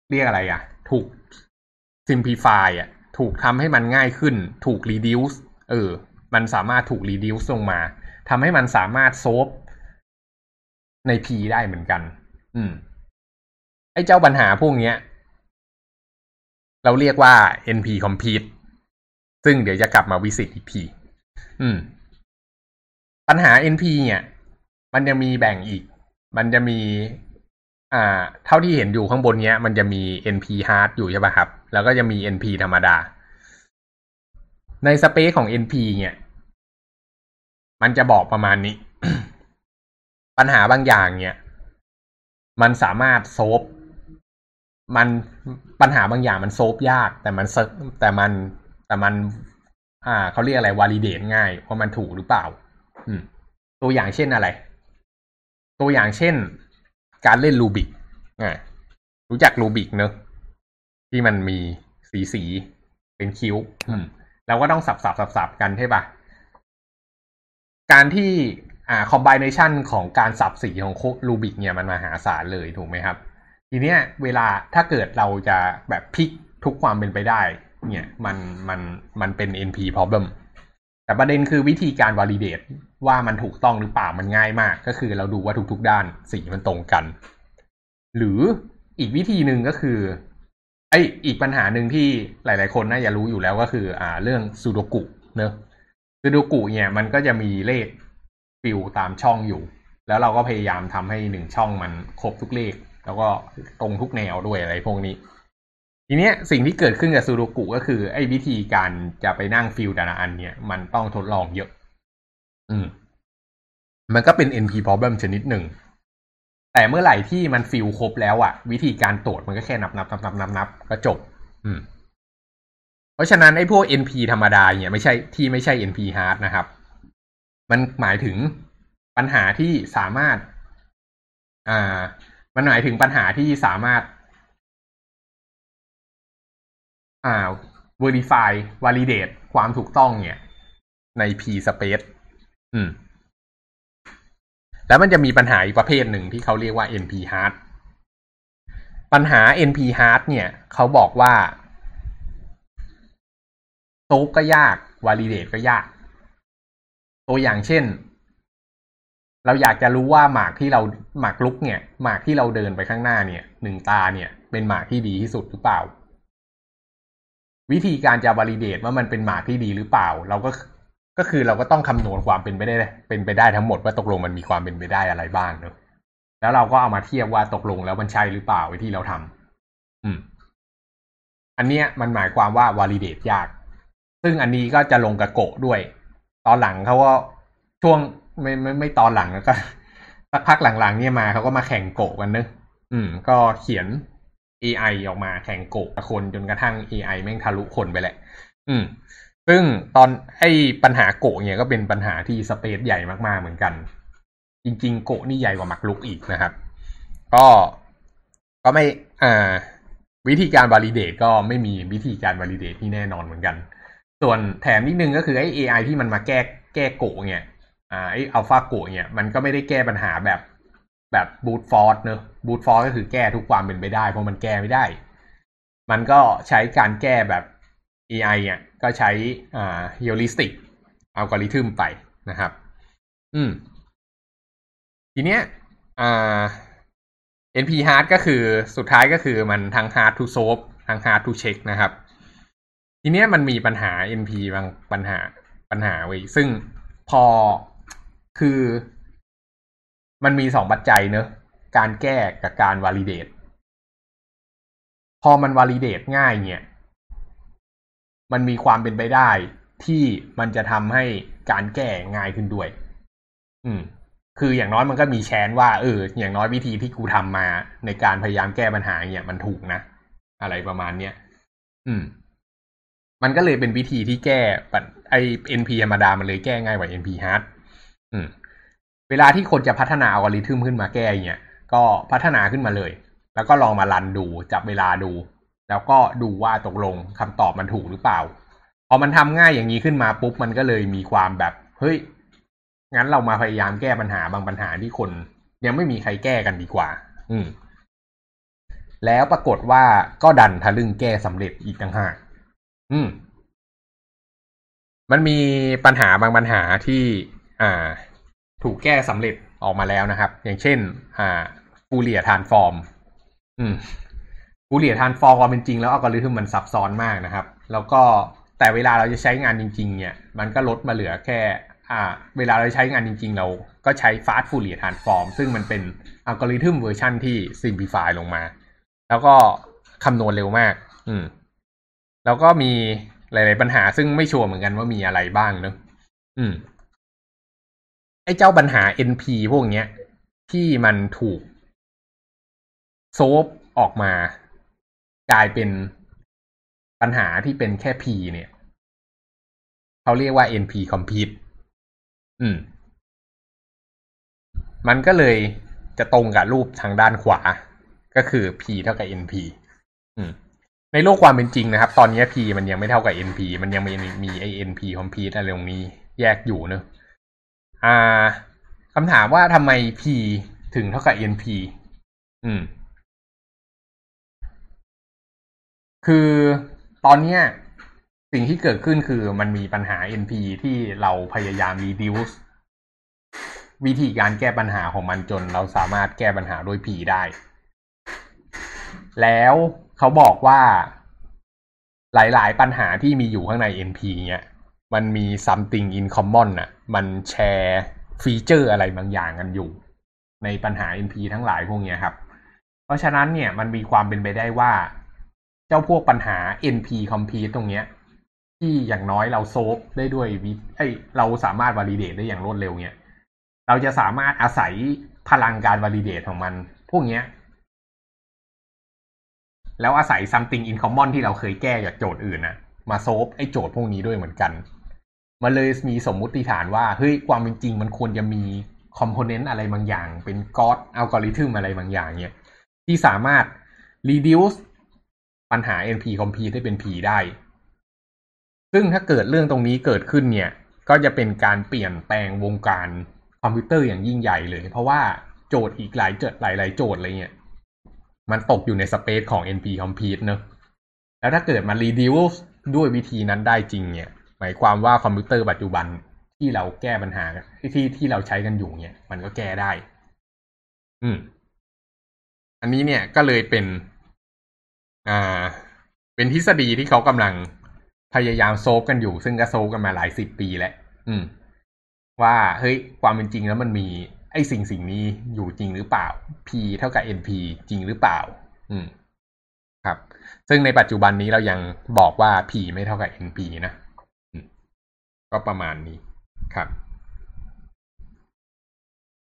เรียกอะไรอ่ะถูก simplify อ่ะถูกทำให้มันง่ายขึ้นถูก reduce เออมันสามารถถูก reduce ลงมาทำให้มันสามารถโซฟใน P ได้เหมือนกันอืมไอ้เจ้าปัญหาพวกเนี้ยเราเรียกว่า เอ็น พี completeซึ่งเดี๋ยวจะกลับมาวิสิตอีกทีอืมปัญหา เอ็น พี เนี่ยมันจะมีแบ่งอีกมันจะมีอ่าเท่าที่เห็นอยู่ข้างบนเนี้ยมันจะมี เอ็น พี hard อยู่ใช่ป่ะครับแล้วก็จะมี เอ็น พี ธรรมดาในสเปซของ เอ็น พี เนี่ยมันจะบอกประมาณนี้ ปัญหาบางอย่างเนี่ยมันสามารถโซฟมันปัญหาบางอย่างมันโซฟยากแต่มันแต่มันแต่มันอ่าเขาเรียกอะไรวาลิเดตง่ายว่ามันถูกหรือเปล่าอืมตัวอย่างเช่นอะไรตัวอย่างเช่นการเล่นรูบิกอ่ารู้จักรูบิกเนอะที่มันมีสีสีเป็นคิ้วอืมเราก็ต้องสับสับสับสับกันใช่ป่ะการที่อ่าคอมไบเนชันของการสับสีของรูบิกเนี่ยมันมหาศาลเลยถูกไหมครับทีเนี้ยเวลาถ้าเกิดเราจะแบบพลิกทุกความเป็นไปได้เนี่ยมันมันมันเป็น เอ็น พี problem แต่ประเด็นคือวิธีการ validate ว่ามันถูกต้องหรือเปล่ามันง่ายมากก็คือเราดูว่าทุกๆด้านสีมันตรงกันหรืออีกวิธีหนึ่งก็คือไออีกปัญหาหนึ่งที่หลายๆคนน่าจะรู้อยู่แล้วก็คืออ่าเรื่อง sudoku เนอะ sudoku เนี่ยมันก็จะมีเลขปิวตามช่องอยู่แล้วเราก็พยายามทำให้หนึ่งช่องมันครบทุกเลขแล้วก็ตรงทุกแนวด้วยอะไรพวกนี้ทีเนี้ยสิ่งที่เกิดขึ้นกับซูโดกุก็คือไอ้วิธีการจะไปนั่งฟิลแต่ละอันเนี่ยมันต้องทดลองเยอะอืมมันก็เป็น เอ็น พี problem ชนิดหนึ่งแต่เมื่อไหร่ที่มันฟิลครบแล้วอะวิธีการตรวจมันก็แค่นับนับนับนับนับนับก็จบอืมเพราะฉะนั้นไอ้พวก เอ็น พี ธรรมดาเนี่ยไม่ใช่ที่ไม่ใช่ เอ็น พี hard นะครับมันหมายถึง ปัญหาที่สามารถอ่ามันหมายถึงปัญหาที่สามารถอ่า verify validate ความถูกต้องเนี่ยใน P space อืมแล้วมันจะมีปัญหาอีกประเภทหนึ่งที่เขาเรียกว่า เอ็น พี hard ปัญหา เอ็น พี hard เนี่ยเขาบอกว่าโต๊ะก็ยาก validate ก็ยากตัวอย่างเช่นเราอยากจะรู้ว่าหมากที่เราหมากลุกเนี่ยหมากที่เราเดินไปข้างหน้าเนี่ยหนึ่งตาเนี่ยเป็นหมากที่ดีที่สุดหรือเปล่าวิธีการจะ validate ว่ามันเป็นหมากที่ดีหรือเปล่าเราก็ก็คือเราก็ต้องคำนวณความเป็นไปได้เป็นไปได้ทั้งหมดว่าตกลงมันมีความเป็นไปได้อะไรบ้างเนอะแล้วเราก็เอามาเทียบว่าตกลงแล้วมันใช่หรือเปล่าไอ้ที่เราทำอืมอันเนี้ยมันหมายความว่า validate ยากซึ่งอันนี้ก็จะลงกระโกะด้วยตอนหลังเขาก็ช่วงไม่ไม่ไม่ตอนหลังแล้วก็สักพักหลังๆเนี่ยมาเขาก็มาแข่งโกะกันเนอะอืมก็เขียน เอ ไอ ออกมาแข่งโกะกับคนจนกระทั่ง เอ ไอ แม่งทะลุคนไปแหละอืมซึ่งตอนไอ้ปัญหาโกะเนี่ยก็เป็นปัญหาที่สเปซใหญ่มากๆเหมือนกันจริงๆโกะนี่ใหญ่กว่าหมากรุกอีกนะครับก็ก็ไม่อ่าวิธีการ validate ก็ไม่มีวิธีการ validate ที่แน่นอนเหมือนกันส่วนแถมนิดนึงก็คือไอ้ เอ ไอ ที่มันมาแก้แก้โกะเนี่ยอ่าไอ้อัลฟาโกะเนี่ยมันก็ไม่ได้แก้ปัญหาแบบแบบบูตฟอร์สเนอะบูตฟอร์สก็คือแก้ทุกความเป็นไปได้เพราะมันแก้ไม่ได้มันก็ใช้การแก้แบบ เอ ไอ อ่ะก็ใช้อ่าฮิวริสติกอัลกอริทึมไปนะครับอืมทีเนี้ยอ่า เอ็น พี hard ก็คือสุดท้ายก็คือมันทั้ง hard to solve ทั้ง hard to check นะครับทีเนี้ยมันมีปัญหา เอ็น พี บางปัญหาปัญหาไว้ซึ่งพอคือมันมีสองปัจจัยเนอะการแก้กับการ validate พอมัน validate ง่ายเนี่ยมันมีความเป็นไปได้ที่มันจะทำให้การแก้ง่ายขึ้นด้วยอืมคืออย่างน้อยมันก็มีแชนว่าเอออย่างน้อยวิธีที่กูทำมาในการพยายามแก้ปัญหาเนี่ยมันถูกนะอะไรประมาณเนี้ยอืมมันก็เลยเป็นวิธีที่แก้ไอ้ เอ็น พี ธรรมดามันเลยแก้ง่ายกว่า เอ็น พี hard อืมเวลาที่คนจะพัฒนาอัลกอริทึมขึ้นมาแก้เนี่ยก็พัฒนาขึ้นมาเลยแล้วก็ลองมารันดูจับเวลาดูแล้วก็ดูว่าตกลงคำตอบมันถูกหรือเปล่าพอมันทำง่ายอย่างนี้ขึ้นมาปุ๊บมันก็เลยมีความแบบเฮ้ยงั้นเรามาพยายามแก้ปัญหาบางปัญหาที่คนยังไม่มีใครแก้กันดีกว่าอืมแล้วปรากฏว่าก็ดันทะลึ่งแก้สำเร็จอีกต่างหากอืมมันมีปัญหาบางปัญหาที่อ่าถูกแก้สำเร็จออกมาแล้วนะครับอย่างเช่นอ่าฟูเรียทรานส์ฟอร์มอืมฟูเรียทรานส์ฟอร์มความเป็นจริงแล้วอัลกอริทึมมันซับซ้อนมากนะครับแล้วก็แต่เวลาเราจะใช้งานจริงๆเนี่ยมันก็ลดมาเหลือแค่อ่าเวลาเราใช้งานจริงๆเราก็ใช้ฟาสต์ฟูเรียทรานส์ฟอร์มซึ่งมันเป็นอัลกอริทึมเวอร์ชั่นที่ซิมพลิฟายลงมาแล้วก็คำนวณเร็วมากอืมแล้วก็มีหลายๆปัญหาซึ่งไม่ชัวร์เหมือนกันว่ามีอะไรบ้างเนอะอืมไอ้เจ้าปัญหา เอ็น พี พวกเนี้ยที่มันถูกโซฟออกมากลายเป็นปัญหาที่เป็นแค่ P เนี่ยเขาเรียกว่า เอ็น พี complete อืมมันก็เลยจะตรงกับรูปทางด้านขวาก็คือ P เท่ากับ เอ็น พี อืมในโลกความเป็นจริงนะครับตอนนี้ P มันยังไม่เท่ากับ เอ็น พี มันยังมีมีไอ้ เอ็น พี complete อะไรตรงนี้แยกอยู่เนอะอ่าคำถามว่าทำไม P ถึงเท่ากับ เอ็น พี อืมคือตอนนี้สิ่งที่เกิดขึ้นคือมันมีปัญหา เอ็น พี ที่เราพยายาม reduce วิธีการแก้ปัญหาของมันจนเราสามารถแก้ปัญหาด้วย P ได้แล้วเขาบอกว่าหลายๆปัญหาที่มีอยู่ข้างใน เอ็น พี เนี่ยมันมี something in common น่ะมันแชร์ฟีเจอร์อะไรบางอย่างกันอยู่ในปัญหา เอ็น พี ทั้งหลายพวกนี้ครับเพราะฉะนั้นเนี่ยมันมีความเป็นไปได้ว่าเจ้าพวกปัญหา เอ็น พี complete ตรงเนี้ยที่อย่างน้อยเราโซฟได้ด้วยวิไอเราสามารถ validate ได้อย่างรวดเร็วเนี่ยเราจะสามารถอาศัยพลังการ validate ของมันพวกเนี้ยแล้วอาศัย something in common ที่เราเคยแก้จากโจทย์อื่นนะมาโซฟไอ้โจทย์พวกนี้ด้วยเหมือนกันมันเลยมีสมมุติฐานว่าเฮ้ยความเป็นจริงมันควรจะมี คอมโพเนนต์อะไรบางอย่างเป็นก๊อตอัลกอริทึมอะไรบางอย่างเนี่ยที่สามารถ reduce ปัญหา np complete ให้เป็น p ได้ซึ่งถ้าเกิดเรื่องตรงนี้เกิดขึ้นเนี่ยก็จะเป็นการเปลี่ยนแปลงวงการคอมพิวเตอร์อย่างยิ่งใหญ่เลยเพราะว่าโจทย์อีกหลายโจทย์หลายๆโจทย์อะไรเนี่ยมันตกอยู่ในสเปซของ np complete เนอะแล้วถ้าเกิดมัน reduce ด้วยวิธีนั้นได้จริงเนี่ยหมายความว่าคอมพิวเตอร์ปัจจุบันที่เราแก้ปัญหาที่ที่เราใช้กันอยู่เนี่ยมันก็แก้ได้อืมอันนี้เนี่ยก็เลยเป็นอ่าเป็นทฤษฎีที่เขากำลังพยายามโซฟกันอยู่ซึ่งก็โซฟกันมาหลายสิบปีแล้วอืมว่าเฮ้ยความเป็นจริงแล้วมันมีไอ้สิ่งสิ่งนี้อยู่จริงหรือเปล่า p เท่ากับ np จริงหรือเปล่าอืมครับซึ่งในปัจจุบันนี้เรายังบอกว่า p ไม่เท่ากับ np นะก็ประมาณนี้ครับ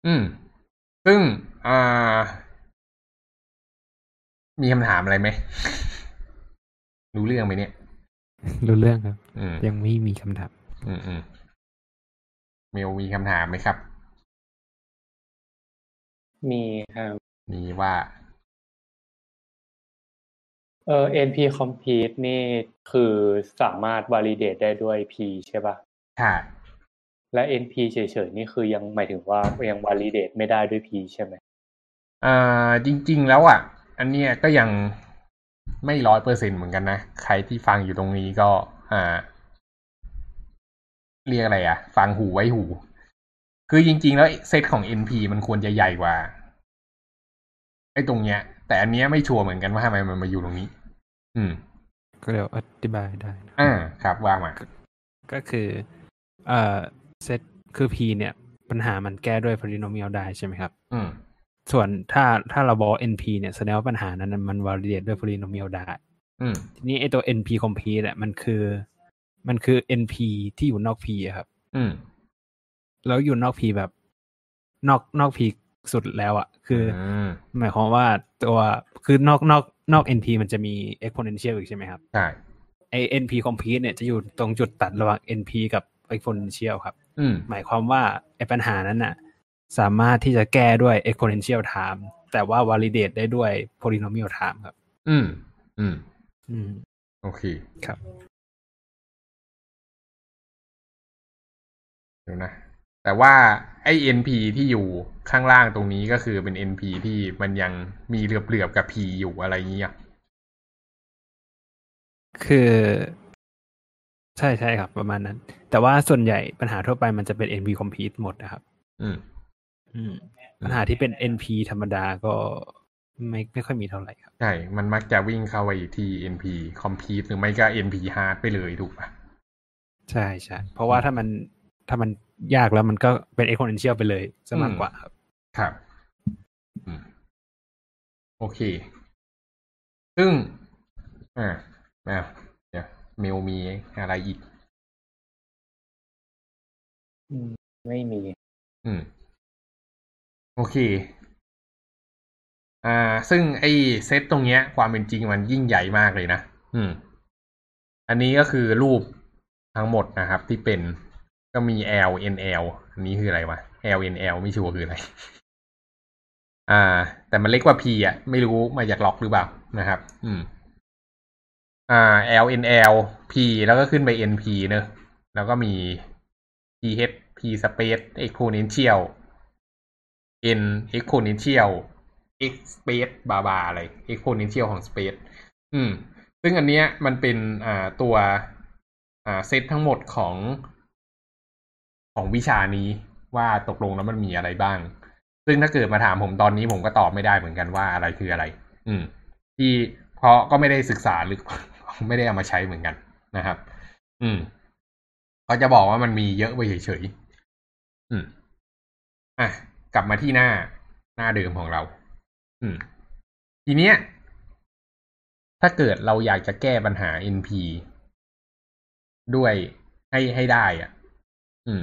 อืมซึ่งอ่ามีคำถามอะไรไหมรู้เรื่องไหมเนี่ยรู้เรื่องครับยังไม่มีคำถามอืมอืมเมลมีคำถามไหมครับมีครับมีว่าเออ เอ็น พี complete นี่คือสามารถ validate ได้ด้วย p ใช่ป่ะค่ะและ เอ็น พี เฉยๆนี่คือยังหมายถึงว่ายัง validate ไม่ได้ด้วย p ใช่ไหมอ่าจริงๆแล้วอ่ะอันเนี้ยก็ยังไม่ หนึ่งร้อยเปอร์เซ็นต์ เหมือนกันนะใครที่ฟังอยู่ตรงนี้ก็อ่าเรียกอะไรอ่ะฟังหูไว้หูคือจริงๆแล้วเซตของ เอ็น พี มันควรจะใหญ่กว่าไอ้ตรงเนี้ยแต่อันเนี้ยไม่ชัวร์เหมือนกันว่าทำไมมันมาอยู่ตรงนี้อืมก็เดี๋ยวอธิบายได้นะอ่าครับว่ามาก็คือเอ่อเซตคือ p เนี่ยปัญหามันแก้ด้วย polynomial ได้ใช่ไหมครับอืมส่วนถ้าถ้าเราบอก np เนี่ยแสดงว่าปัญหานั้นมัน validate ด้วย polynomial ได้อืมทีนี้ไอ้ตัว np complete เนี่ยมันคือมันคือ np ที่อยู่นอก p อะครับอืมแล้วอยู่นอก p แบบนอกนอก p สุดแล้วอ่ะคือหมายความว่าตัวคือนอกนอกนอก np มันจะมี exponential อีกใช่ไหมครับใช่ไอ้ np complete เนี่ยจะอยู่ตรงจุดตัดระหว่าง np กับ exponential ครับหมายความว่าไอ้ปัญหานั้นน่ะสามารถที่จะแก้ด้วย exponential time แต่ว่า validate ได้ด้วย polynomial time ครับอืมอืมอืมโอเคครับเดี๋ยวนะแต่ว่าไอ้ np ที่อยู่ข้างล่างตรงนี้ก็คือเป็น np ที่มันยังมีเหลือบๆกับ p อยู่อะไรอย่างเงี้ยคือใช่ใช่ครับประมาณนั้นแต่ว่าส่วนใหญ่ปัญหาทั่วไปมันจะเป็น np complete หมดนะครับอืมอืมปัญหาที่เป็น np ธรรมดาก็ไม่ไม่ค่อยมีเท่าไหร่ครับใช่มันมักจะวิ่งเข้าไปที่ np complete หรือไม่ก็ np hard ไปเลยถูกป่ะใช่ใช่เพราะว่าถ้ามันถ้ามันยากแล้วมันก็เป็น exponential ไปเลยซะมากกว่าครับครับโอเคซึ่งอ่าอ่าเดี๋ยวเมลมีอะไรอีกอืมไม่มีอืมโอเคอ่าซึ่งไอ้เซตตรงเนี้ยความเป็นจริงมันยิ่งใหญ่มากเลยนะอืมอันนี้ก็คือรูปทั้งหมดนะครับที่เป็นก็มี L N L อันนี้คืออะไรวะ L N L ไม่ชัวร์คืออะไรอ่าแต่มันเล็กกว่า P อ่ะไม่รู้มาจากล็อกหรือเปล่านะครับอืมอ่า L N L P แล้วก็ขึ้นไป N P เนอะแล้วก็มี P H P space exponential N exponential X space บาบาอะไร exponential ของ space อืมซึ่งอันเนี้ยมันเป็นอ่าตัวอ่าเซตทั้งหมดของของวิชานี้ว่าตกลงแล้วมันมีอะไรบ้างซึ่งถ้าเกิดมาถามผมตอนนี้ผมก็ตอบไม่ได้เหมือนกันว่าอะไรคืออะไรอืมที่เพราะก็ไม่ได้ศึกษาหรือไม่ได้เอามาใช้เหมือนกันนะครับอืมก็จะบอกว่ามันมีเยอะไปเฉยๆอืมอ่ะกลับมาที่หน้าหน้าเดิมของเราอืมทีเนี้ยถ้าเกิดเราอยากจะแก้ปัญหา เอ็น พี ด้วยให้ให้ได้อ่ะอืม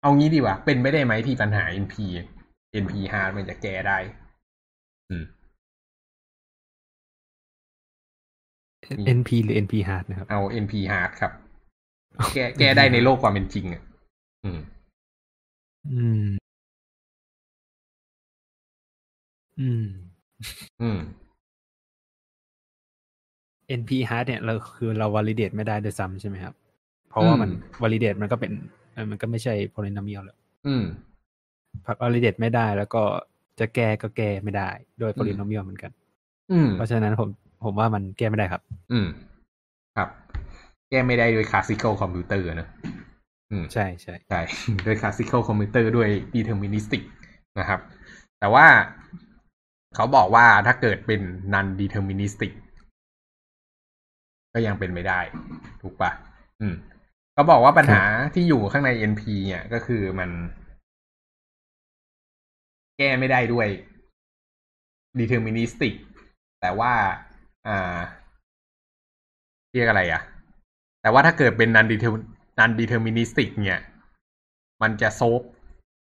เอางี้ดีกว่าเป็นไม่ได้ไหมที่ปัญหา เอ็น พี เอ็น พี hard มันจะแก้ได้อืม เอ็น พี หรือ เอ็น พี hard นะครับเอา เอ็น พี hard ครับ แก้แก้ได้ในโลกความเป็นจริงอ่ะอืมอืม อืมอืม เอ็น พี hard เนี่ยเราคือเรา validate ไม่ได้ด้วยซ้ำใช่ไหมครับเพราะว่ามัน validate มันก็เป็นมันก็ไม่ใช่ polynomial แล้วอืม validate ไม่ได้แล้วก็จะแก้ก็แก้ไม่ได้โดย polynomial เหมือนกันอืมเพราะฉะนั้นผมผมว่ามันแก้ไม่ได้ครับอืมครับแก้ไม่ได้โดย classical computer นะอืมใช่ๆใช่ใช่โดย classical computer ด้วย deterministic นะครับแต่ว่าเขาบอกว่าถ้าเกิดเป็น non deterministic ก็ยังเป็นไม่ได้ถูกป่ะอืมเขาบอกว่าปัญหาที่อยู่ข้างใน เอ็น พี เนี่ยก็คือมันแก้ไม่ได้ด้วย deterministic แต่ว่าอ่าเรียกอะไรอ่ะแต่ว่าถ้าเกิดเป็น non non deterministic เนี่ยมันจะโซฟ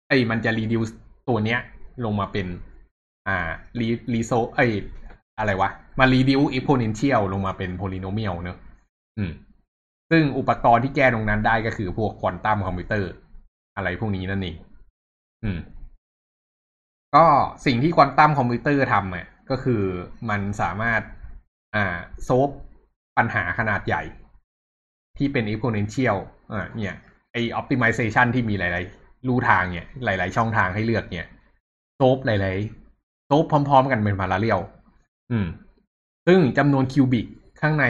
ไอ้มันจะ reduce ตัวเนี้ยลงมาเป็นอ่า resolve ไอ้อะไรวะมา reduce exponential ลงมาเป็น polynomial เนอะอืมซึ่งอุปกรณ์ที่แก้ตรงนั้นได้ก็คือพวกควอนตัมคอมพิวเตอร์อะไรพวกนี้นั่นเองอืมก็สิ่งที่ควอนตัมคอมพิวเตอร์ทำอ่ะก็คือมันสามารถอ่าโซฟปัญหาขนาดใหญ่ที่เป็น exponential อ่าเนี่ยไอ้ optimization ที่มีหลายๆรูทางเนี่ยหลายๆช่องทางให้เลือกเนี่ยโซฟหลายๆโซฟพร้อมๆกันเป็นพาราเรลอืมซึ่งจำนวนคิวบิกข้างใน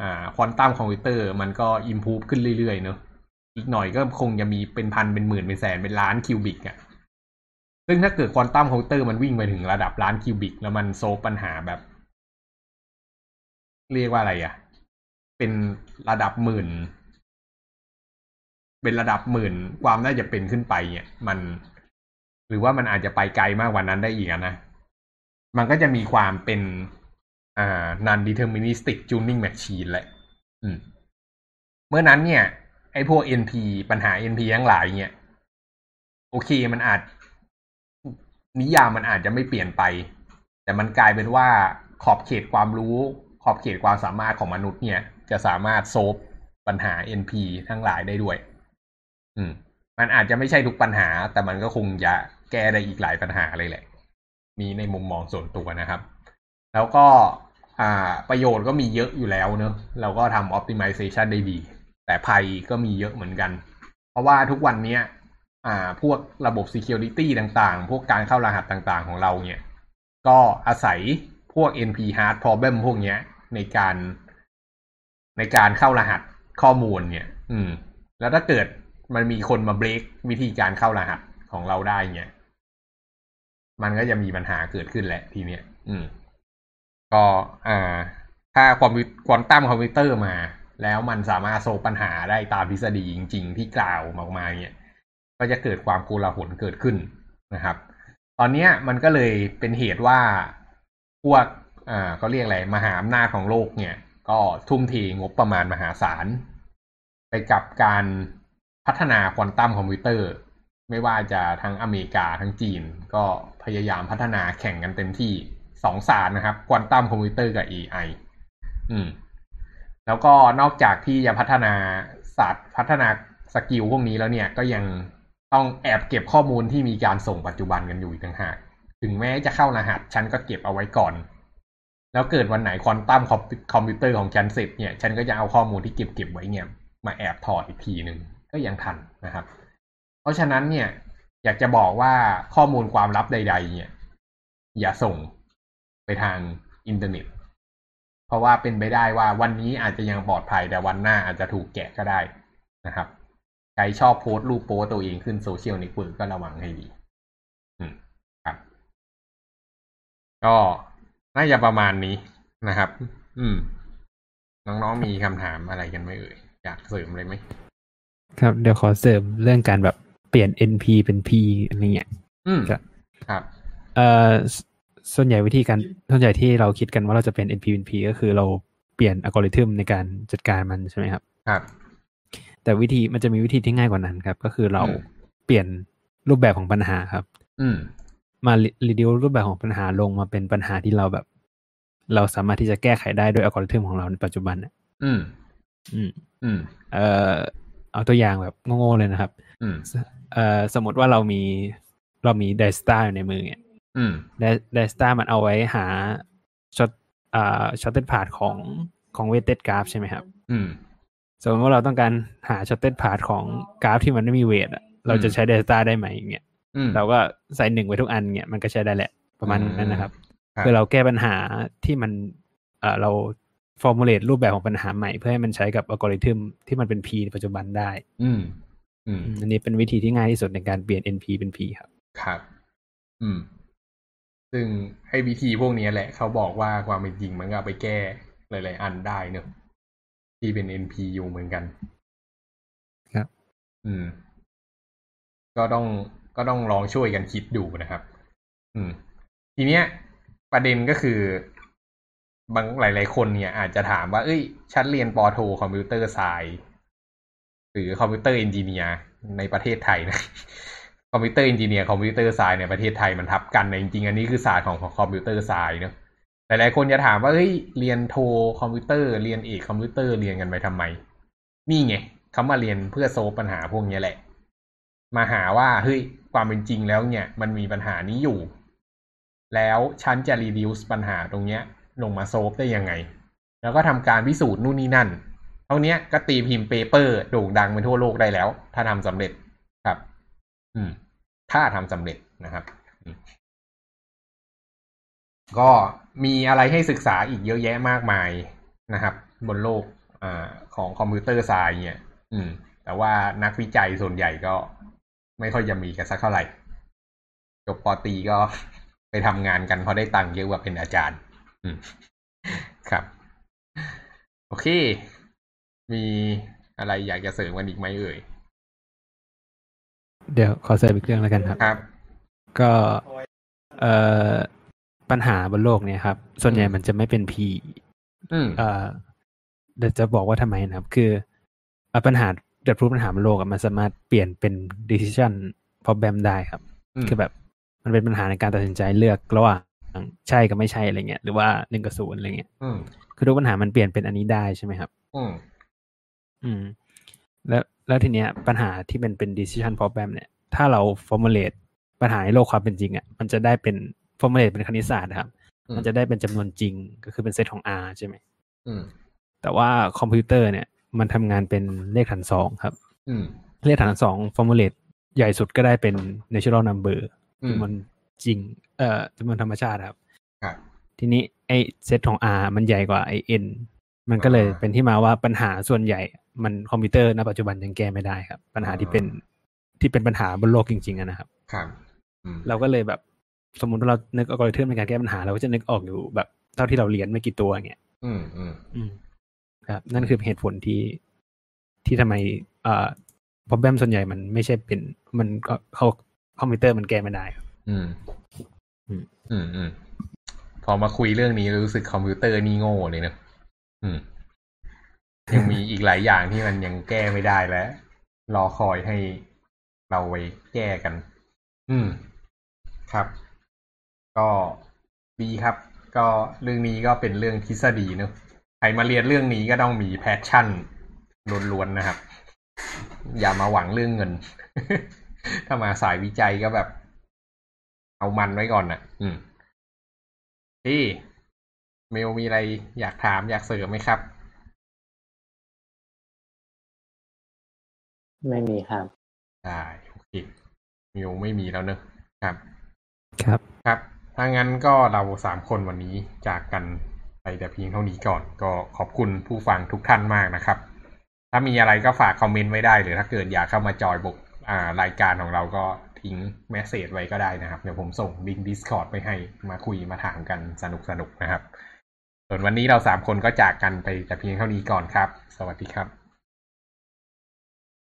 อ่าควอนตัมคอมพิวเตอร์มันก็ improve ขึ้นเรื่อยๆเนอะอีกหน่อยก็คงจะมีเป็นพันเป็นหมื่นเป็นแสนเป็นล้านคิวบิกอ่ะซึ่งถ้าเกิดควอนตัมคอมพิวเตอร์มันวิ่งไปถึงระดับล้านคิวบิกแล้วมันโซฟปัญหาแบบเรียกว่าอะไรอ่ะเป็นระดับหมื่นเป็นระดับหมื่นความน่าจะเป็นขึ้นไปเนี่ยมันหรือว่ามันอาจจะไปไกลมากกว่านั้นได้อีกนะมันก็จะมีความเป็นอ่า non deterministic tuning machine แหละอืมเมื่อนั้นเนี่ยไอ้พวก เอ็น พี ปัญหา เอ็น พี ทั้งหลายเนี่ยโอเคมันอาจนิยามมันอาจจะไม่เปลี่ยนไปแต่มันกลายเป็นว่าขอบเขตความรู้ขอบเขตความสามารถของมนุษย์เนี่ยจะสามารถโซฟปัญหา เอ็น พี ทั้งหลายได้ด้วยอืมมันอาจจะไม่ใช่ทุกปัญหาแต่มันก็คงจะแก้ได้อีกหลายปัญหาเลยแหละนี่ในมุมมองส่วนตัวนะครับแล้วก็อ่าประโยชน์ก็มีเยอะอยู่แล้วเนอะเราก็ทำ optimization ได้ดีแต่ภัยก็มีเยอะเหมือนกันเพราะว่าทุกวันเนี้ยอ่าพวกระบบ security ต่างๆพวกการเข้ารหัสต่างๆของเราเนี่ยก็อาศัยพวก เอ็น พี hard problem พวกเนี้ยในการในการเข้ารหัสข้อมูลเนี่ยอืมแล้วถ้าเกิดมันมีคนมาเบรกวิธีการเข้ารหัสของเราได้เนี่ยมันก็จะมีปัญหาเกิดขึ้นแหละทีเนี้ยอืมก็อ่าถ้าความควอนตัมคอมพิวเตอร์มาแล้วมันสามารถโซลว์ปัญหาได้ตามทฤษฎีจริงๆที่กล่าวออกมาเนี่ยก็จะเกิดความโกลาหลเกิดขึ้นนะครับตอนเนี้ยมันก็เลยเป็นเหตุว่าพวกอ่าเขาเรียกอะไรมหาอำนาจของโลกเนี่ยก็ทุ่มเทงบประมาณมหาศาลไปกับการพัฒนาควอนตัมคอมพิวเตอร์ไม่ว่าจะทั้งอเมริกาทั้งจีนก็พยายามพัฒนาแข่งกันเต็มที่สองศาสตร์นะครับควอนตัมคอมพิวเตอร์กับ เอ ไอ อืมแล้วก็นอกจากที่จะพัฒนาศาสตร์พัฒนาสกิลพวกนี้แล้วเนี่ยก็ยังต้องแอบเก็บข้อมูลที่มีการส่งปัจจุบันกันอยู่อีกต่างหากถึงแม้จะเข้ารหัสฉันก็เก็บเอาไว้ก่อนแล้วเกิดวันไหนควอนตัมคอมพิวเตอร์ของฉันเสร็จเนี่ยฉันก็จะเอาข้อมูลที่เก็บเก็บไว้เนี่ยมาแอบถอดอีกทีนึงก็ยังทันนะครับเพราะฉะนั้นเนี่ยอยากจะบอกว่าข้อมูลความลับใดๆเนี่ยอย่าส่งไปทางอินเทอร์เน็ตเพราะว่าเป็นไปได้ว่าวันนี้อาจจะยังปลอดภัยแต่วันหน้าอาจจะถูกแกะก็ได้นะครับใครชอบโพสต์รูปโป๊ตัวเองขึ้นโซเชียลเน็ตเวิร์กก็ระวังให้ดีครับก็น่าจะประมาณนี้นะครับอืมน้องๆมีคำถามอะไรกันไหมเอ่ยอยากเสริมอะไรไหมครับเดี๋ยวขอเสริมเรื่องการแบบเปลี่ยน เอ็น พี เป็น P อะไรเงี้ยอืมครับเอ่อส่วนใหญ่วิธีการส่วนใหญ่ที่เราคิดกันว่าเราจะเป็น เอ็น พี เป็น P ก็คือเราเปลี่ยนอัลกอริทึมในการจัดการมันใช่ไหมครับครับแต่วิธีมันจะมีวิธีที่ง่ายกว่านั้นครับก็คือเราเปลี่ยนรูปแบบของปัญหาครับอืมมารีดิวรูปแบบของปัญหาลงมาเป็นปัญหาที่เราแบบเราสามารถที่จะแก้ไขได้ด้วยอัลกอริทึมของเราในปัจจุบันเนี่ยอืมอืมอืมเอ่อเอาตัวอย่างแบบโง่ๆเลยนะครับอืมเอ่อสมมติว่าเรามีเรามีไดสตาร์อยู่ในมือเนี่ย อืมไดสตาร์มันเอาไว้หาช็อตอ่าช็อตเต็ดพาร์ทของของเวทเต็ดกราฟใช่ไหมครับอืมสมมติว่าเราต้องการหาช็อตเต็ดพาร์ทของกราฟที่มันไม่มีเวทอ่ะเราจะใช้ไดสตาร์ได้ไหมอย่างเงี้ยเราก็ใส่หนึ่งไว้ทุกอันเงี้ยมันก็ใช้ได้แหละประมาณนั้นนะครับคือเราแก้ปัญหาที่มันเอ่อเราฟอร์มูลเลตรูปแบบของปัญหาใหม่เพื่อให้มันใช้กับอัลกอริทึมที่มันเป็น P ปัจจุบันได้อืมอืมอันนี้เป็นวิธีที่ง่ายที่สุดในการเปลี่ยน เอ็น พี เป็น P ครับครับอืมซึ่งไอ้วิธีพวกนี้แหละเขาบอกว่าความเป็นจริงมันก็ไปแก้หลายๆอันได้เนอะที่เป็น เอ็น พี อยู่เหมือนกันครับอืมก็ต้องก็ต้องลองช่วยกันคิดดูนะครับอืมทีเนี้ยประเด็นก็คือบางหลายๆคนเนี่ยอาจจะถามว่าเอ้ยฉันเรียนป.โทคอมพิวเตอร์ไซน์หรือคอมพิวเตอร์เอนจิเนียร์ในประเทศไทยนะคอมพิวเตอร์เอนจิเนียร์คอมพิวเตอร์ไซน์ในประเทศไทยมันทับกันนะจริงๆอันนี้คือศาสตร์ของคอมพิวเตอร์ไซน์เนาะหลายๆคนจะถามว่าเฮ้ยเรียนโทคอมพิวเตอร์เรียนเอกคอมพิวเตอร์เรียนกันไปทำไมนี่ไงเขามาเรียนเพื่อโซฟปัญหาพวกนี้แหละมาหาว่าเฮ้ยความเป็นจริงแล้วเนี่ยมันมีปัญหานี้อยู่แล้วฉันจะรีดิวซ์ปัญหาตรงเนี้ยลงมาโซฟได้ยังไงแล้วก็ทำการพิสูจน์นู่นนี่นั่นเท่านี้ก็ตีพิมพ์เปเปอร์โด่งดังไปทั่วโลกได้แล้วถ้าทำสำเร็จครับอืมถ้าทำสำเร็จนะครับก็มีอะไรให้ศึกษาอีกเยอะแยะมากมายนะครับบนโลกอ่าของคอมพิวเตอร์ไซน์เนี่ยอืมแต่ว่านักวิจัยส่วนใหญ่ก็ไม่ค่อยจะมีกันสักเท่าไหร่จบป.ตรีก็ไปทำงานกันพอได้ตังค์เยอะกว่าเป็นอาจารย์ครับโอเคมีอะไรอยากจะเสริมกันอีกไหมเอ่ยเดี๋ยวขอเสริมอีกเรื่องแล้วกันครับครับก็เอ่อปัญหาบนโลกเนี่ยครับส่วนใหญ่มันจะไม่เป็น P อืมเอ่อเดี๋ยวจะบอกว่าทำไมนะครับคือปัญหาเกิดปัญหาบนโลกมันสามารถเปลี่ยนเป็น decision problem ได้ครับคือแบบมันเป็นปัญหาในการตัดสินใจเลือกระหว่างใช่กับไม่ใช่อะไรเงี้ยหรือว่าหนึ่งกับศูนย์อะไรเงี้ยคือทุกปัญหามันเปลี่ยนเป็นอันนี้ได้ใช่ไหมครับอืมอืมแล้วแล้วทีเนี้ยปัญหาที่เป็นเป็น decision problem เนี่ยถ้าเรา formulate ปัญหาในโลกความเป็นจริงอ่ะมันจะได้เป็น formulate เป็นคณิตศาสตร์นะครับมันจะได้เป็นจำนวนจริงก็คือเป็นเซตของ R ใช่ไหมอืมแต่ว่าคอมพิวเตอร์เนี่ยมันทำงานเป็นเลขฐานสองครับอืมเลขฐานสอง formulate ใหญ่สุดก็ได้เป็น natural number คือมันจริงเอ่อจำนวนธรรมชาติครับทีนี้ไอ้เซตของ R มันใหญ่กว่าไอ้ N มันก็เลยเป็นที่มาว่าปัญหาส่วนใหญ่มันคอมพิวเตอร์ณปัจจุบันยังแก้ไม่ได้ครับปัญหาที่เป็นที่เป็นปัญหาบนโลกจริงๆอ่ะนะครับครับเราก็เลยแบบสมมุติว่าเรานึกอัลกอริทึมในการแก้ปัญหาเราก็จะนึกออกอยู่แบบเท่าที่เราเรียนไม่กี่ตัวอย่างเงี้ยอืมอืมครับนั่นคือเหตุผลที่ที่ทำไมเอ่อ problem ส่วนใหญ่มันไม่ใช่เป็นมันก็เขาคอมพิวเตอร์มันแก้ไม่ได้อืมอืมอืมพอมาคุยเรื่องนี้รู้สึกคอมพิวเตอร์นี่โง่เลยเนอะอืมยังมีอีกหลายอย่างที่มันยังแก้ไม่ได้และรอคอยให้เราไปแก้กันอืมครับก็ดีครับก็เรื่องนี้ก็เป็นเรื่องทฤษฎีเนอะใครมาเรียนเรื่องนี้ก็ต้องมีแพชชั่นล้วนๆนะครับอย่ามาหวังเรื่องเงิน ถ้ามาสายวิจัยก็แบบเอามันไว้ก่อนน่ะอืมพี่เมลมีอะไรอยากถามอยากเสริมไหมครับไม่มีครับได้โอเคเมลไม่มีแล้วเนอะครับครับครับถ้างั้นก็เราสามคนวันนี้จากกันไปแต่เพียงเท่านี้ก่อนก็ขอบคุณผู้ฟังทุกท่านมากนะครับถ้ามีอะไรก็ฝากคอมเมนต์ไว้ได้หรือถ้าเกิดอยากเข้ามาจอยบกอ่ารายการของเราก็ทิ้งเมสเสจไว้ก็ได้นะครับเดี๋ยวผมส่งลิงก์ Discord ไปให้มาคุยมาถามกันสนุกสนุกนะครับส่วนวันนี้เราสามคนก็จากกันไปแต่เพียงเท่านี้ก่อนครับสวัสดีครับ